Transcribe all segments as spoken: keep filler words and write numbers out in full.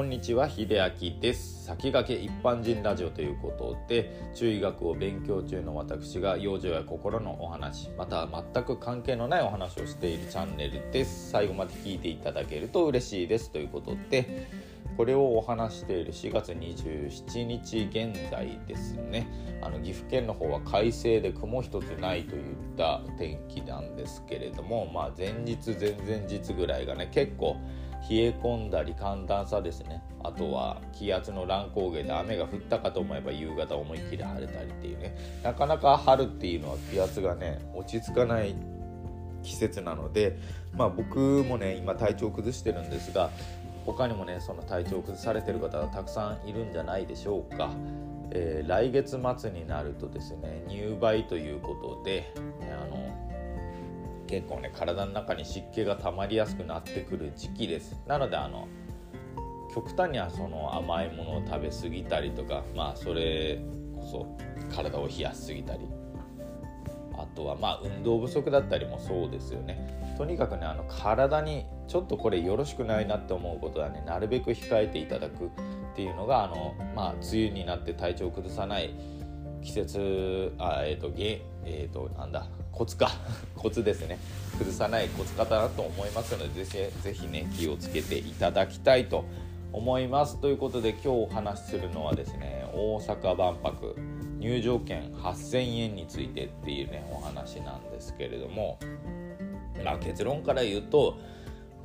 こんにちは、秀明です。先駆け一般人ラジオということで、中医学を勉強中の私が養生や心のお話、また全く関係のないお話をしているチャンネルです。最後まで聞いていただけると嬉しいですということで、これをお話しているしがつにじゅうしちにち現在ですね。あの岐阜県の方は快晴で雲一つないといった天気なんですけれども、まあ、前日前々日ぐらいがね、結構冷え込んだり寒暖差ですね、あとは気圧の乱高下で雨が降ったかと思えば夕方思いっきり晴れたりっていうね、なかなか春っていうのは気圧がね落ち着かない季節なので、まあ僕もね今体調崩してるんですが、他にもねその体調崩されてる方がたくさんいるんじゃないでしょうか。えー、来月末になるとですね、入梅ということで、ね、あの結構ね体の中に湿気が溜まりやすくなってくる時期です。なのであの極端にはその甘いものを食べ過ぎたりとか、まあそれこそ体を冷やしすぎたり、あとはまあ運動不足だったりもそうですよね。とにかくねあの体にちょっとこれよろしくないなって思うことはね、なるべく控えていただくっていうのがあの、まあ、梅雨になって体調を崩さない季節、あえっとげえっとなんだコツかコツですね、崩さないコツかなと思いますので、ぜひぜひね気をつけていただきたいと思います。ということで今日お話しするのはですね、大阪万博入場券はっせんえんについてっていうねお話なんですけれども、まあ結論から言うと、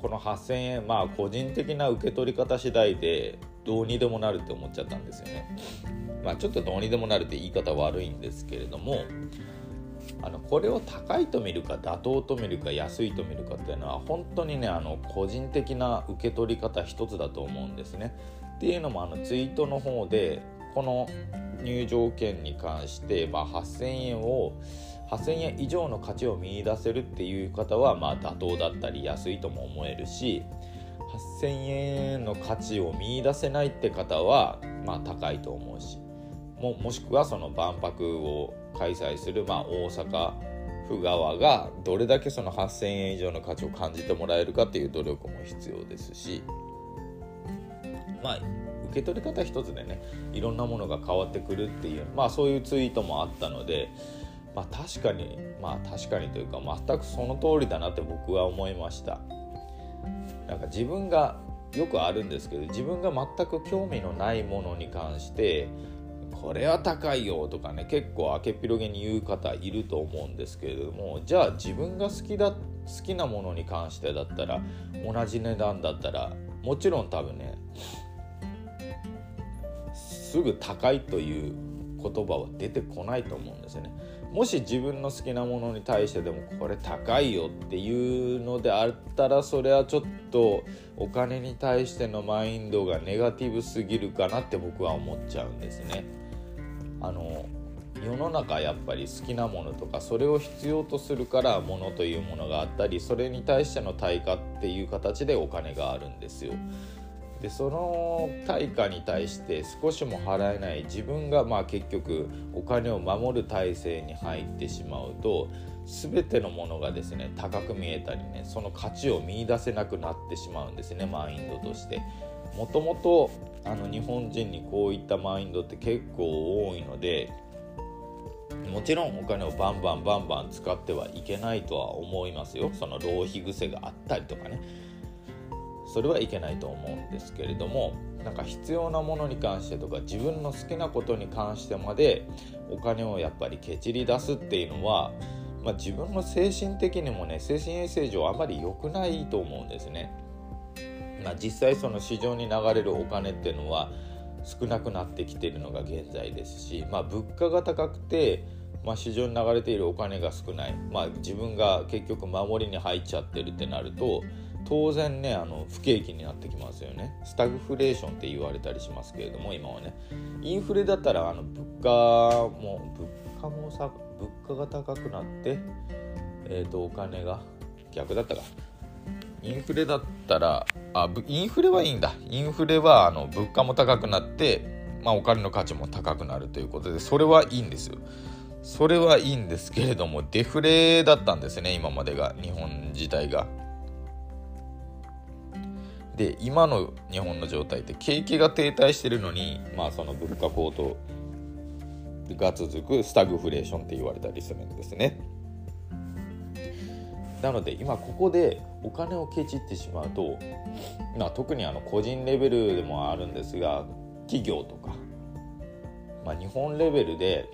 このはっせんえん、まあ個人的な受け取り方次第でどうにでもなるって思っちゃったんですよね。まあちょっとどうにでもなるって言い方悪いんですけれども、あのこれを高いと見るか妥当と見るか安いと見るかっていうのは本当にねあの個人的な受け取り方一つだと思うんですね。っていうのもあのツイートの方でこの入場券に関して、まあ、はっせんえんをはっせんえん以上の価値を見出せるっていう方は、まあ、妥当だったり安いとも思えるし、はっせんえんの価値を見出せないって方は、まあ、高いと思うし、も, もしくはその万博を開催する、まあ、大阪府側がどれだけそのはっせんえん以上の価値を感じてもらえるかっていう努力も必要ですし、まあ受け取り方一つでねいろんなものが変わってくるっていう、まあそういうツイートもあったので、まあ確かにまあ確かにというか全くその通りだなって僕は思いました。なんか自分がよくあるんですけど、自分が全く興味のないものに関してこれは高いよとかね、結構あけっぴろげに言う方いると思うんですけれども、じゃあ自分が好きだ好きなものに関してだったら同じ値段だったらもちろん多分ねすぐ高いという言葉は出てこないと思うんですよね。もし自分の好きなものに対してでもこれ高いよっていうのであったら、それはちょっとお金に対してのマインドがネガティブすぎるかなって僕は思っちゃうんですね。あの世の中やっぱり好きなものとかそれを必要とするからものというものがあったり、それに対しての対価っていう形でお金があるんですよ。でその対価に対して少しも払えない、自分がまあ結局お金を守る体制に入ってしまうと、全てのものがですね高く見えたりね、その価値を見出せなくなってしまうんですね、マインドとして。もともとあの日本人にこういったマインドって結構多いので、もちろんお金をバンバンバンバン使ってはいけないとは思いますよ。その浪費癖があったりとかね、それはいけないと思うんですけれども、なんか必要なものに関してとか自分の好きなことに関してまでお金をやっぱりけちり出すっていうのは、まあ、自分の精神的にもね精神衛生上あまり良くないと思うんですね。まあ、実際その市場に流れるお金っていうのは少なくなってきているのが現在ですし、まあ、物価が高くて、まあ、市場に流れているお金が少ない、まあ、自分が結局守りに入っちゃってるってなると当然ねあの不景気になってきますよね。スタグフレーションって言われたりしますけれども、今はねインフレだったらあの物価も物価もさ物価が高くなって、えーと、お金が逆だったかインフレだったらあインフレはいいんだインフレはあの物価も高くなって、まあ、お金の価値も高くなるということで、それはいいんですよ。それはいいんですけれども、デフレだったんですね今までが、日本自体が。で今の日本の状態って景気が停滞してるのに、まあ、その物価高騰が続くスタグフレーションって言われたりするんですね。なので今ここでお金をケチってしまうと、まあ、特にあの個人レベルでもあるんですが企業とか、まあ、日本レベルで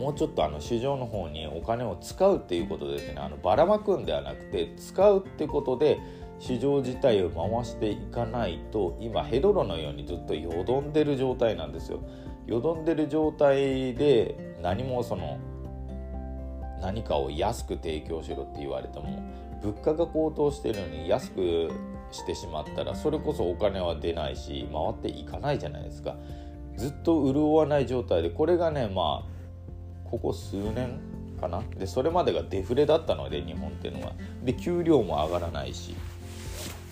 もうちょっとあの市場の方にお金を使うっていうことですね。あのばらまくんではなくて使うってことで市場自体を回していかないと、今ヘドロのようにずっとよどんでる状態なんですよ。よどんでる状態で何もその何かを安く提供しろって言われても、物価が高騰してるのに安くしてしまったらそれこそお金は出ないし回っていかないじゃないですか。ずっと潤わない状態で、これがね、まあここ数年かな。でそれまでがデフレだったので日本っていうのは、で給料も上がらないし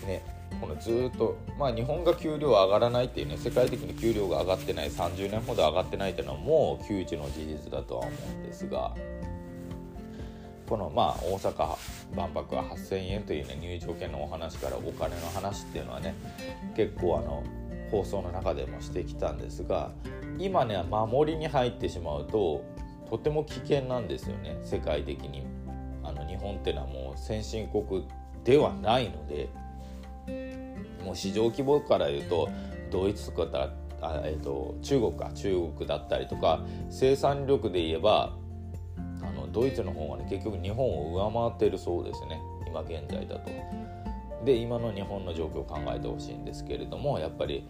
ね、このずっと、まあ、日本が給料上がらないっていうね、世界的に給料が上がってない、さんじゅうねんほど上がってないっていうのはもう窮地の事実だとは思うんですが、このまあ大阪万博ははっせんえんという、ね、入場券のお話からお金の話っていうのはね、結構あの放送の中でもしてきたんですが、今ね守りに入ってしまうととても危険なんですよね。世界的にあの日本っていうのはもう先進国ではないので、もう市場規模からいうとドイツとかだ、あ、えーと、中国か中国だったりとか、生産力で言えばあのドイツの方がね結局日本を上回っているそうですね、今現在だと。で今の日本の状況を考えてほしいんですけれども、やっぱり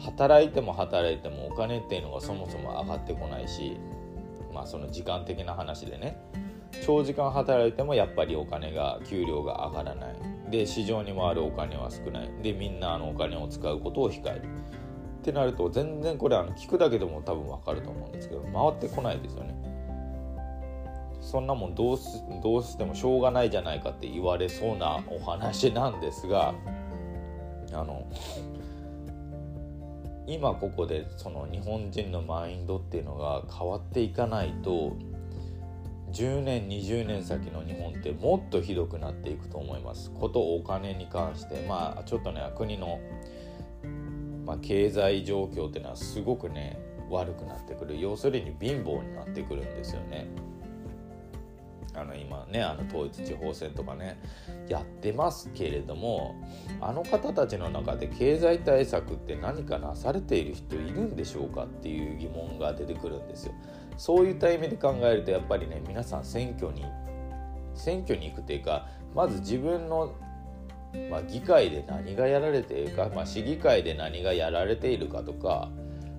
働いても働いてもお金っていうのがそもそも上がってこないし、まあその時間的な話でね、長時間働いてもやっぱりお金が給料が上がらない、で市場に回るお金は少ない、でみんなあのお金を使うことを控えるってなると、全然これあの聞くだけでも多分わかると思うんですけど、回ってこないですよね。そんなもんどうす、どうしてもしょうがないじゃないかって言われそうなお話なんですが、あの今ここでその日本人のマインドっていうのが変わっていかないと、じゅうねんにじゅうねん先の日本ってもっとひどくなっていくと思います。ことお金に関して、まあちょっとね国の、まあ、経済状況っていうのはすごくね悪くなってくる、要するに貧乏になってくるんですよね。あの今ねあの統一地方選とかねやってますけれども、あの方たちの中で経済対策って何かなされている人いるんでしょうかっていう疑問が出てくるんですよ。そういった意味で考えると、やっぱりね皆さん選挙に選挙に行くというか、まず自分の、まあ、議会で何がやられているか、まあ、市議会で何がやられているかとか、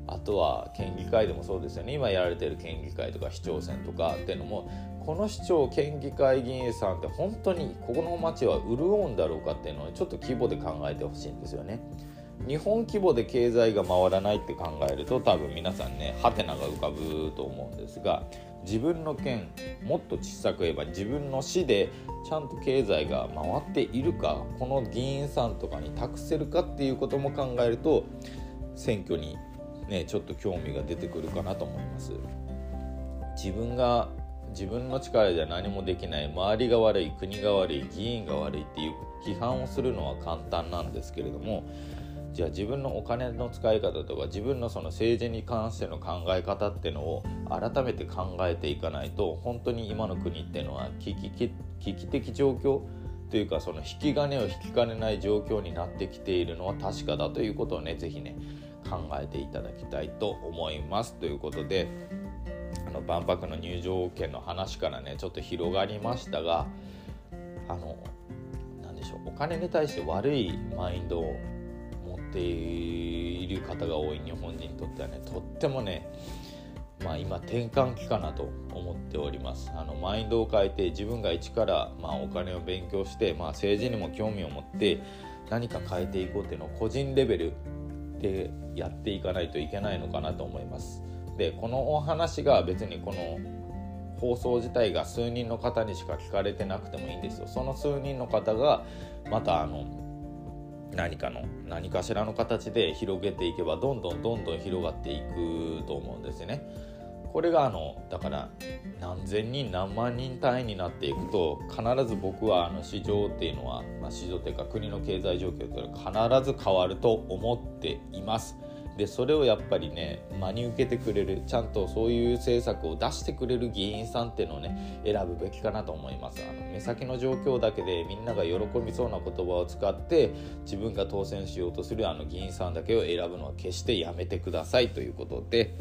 あとは県議会でもそうですよね。今やられている県議会とか市長選とかっていうのも、この市長県議会議員さんって本当にここの町は潤うんだろうかっていうのをちょっと規模で考えてほしいんですよね。日本規模で経済が回らないって考えると、多分皆さんねハテナが浮かぶと思うんですが、自分の県、もっと小さく言えば自分の市でちゃんと経済が回っているか、この議員さんとかに託せるかっていうことも考えると、選挙にね、ちょっと興味が出てくるかなと思います。自分が自分の力じゃ何もできない、周りが悪い、国が悪い、議員が悪いっていう批判をするのは簡単なんですけれども、じゃあ自分のお金の使い方とか、自分のその政治に関しての考え方っていうのを改めて考えていかないと、本当に今の国っていうのは危機、危機的状況というか、その引き金を引きかねない状況になってきているのは確かだということをね、ぜひね考えていただきたいと思います。ということで、あの万博の入場券の話からねちょっと広がりましたが、あの何でしょう、お金に対して悪いマインドを持っている方が多い日本人にとってはね、とってもね、まあ、今転換期かなと思っております。あのマインドを変えて、自分が一から、まあ、お金を勉強して、まあ、政治にも興味を持って何か変えていこうっていうのを個人レベルでやっていかないといけないのかなと思います。でこのお話が別にこの放送自体が数人の方にしか聞かれてなくてもいいんですよ。その数人の方がまたあの何かの何かしらの形で広げていけば、どんどんどんどん広がっていくと思うんですね。これがあのだから何千人何万人単位になっていくと、必ず僕はあの市場っていうのは、まあ、市場というか国の経済状況というのは必ず変わると思っています。でそれをやっぱりね真に受けてくれる、ちゃんとそういう政策を出してくれる議員さんっていうのをね選ぶべきかなと思います。あの目先の状況だけでみんなが喜びそうな言葉を使って自分が当選しようとするあの議員さんだけを選ぶのは決してやめてくださいということで、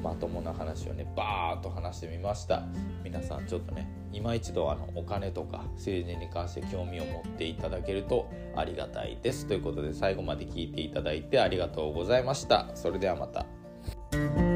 まともな話をねバーッと話してみました。皆さんちょっとね今一度あのお金とか政治に関して興味を持っていただけるとありがたいですということで、最後まで聞いていただいてありがとうございました。それではまた。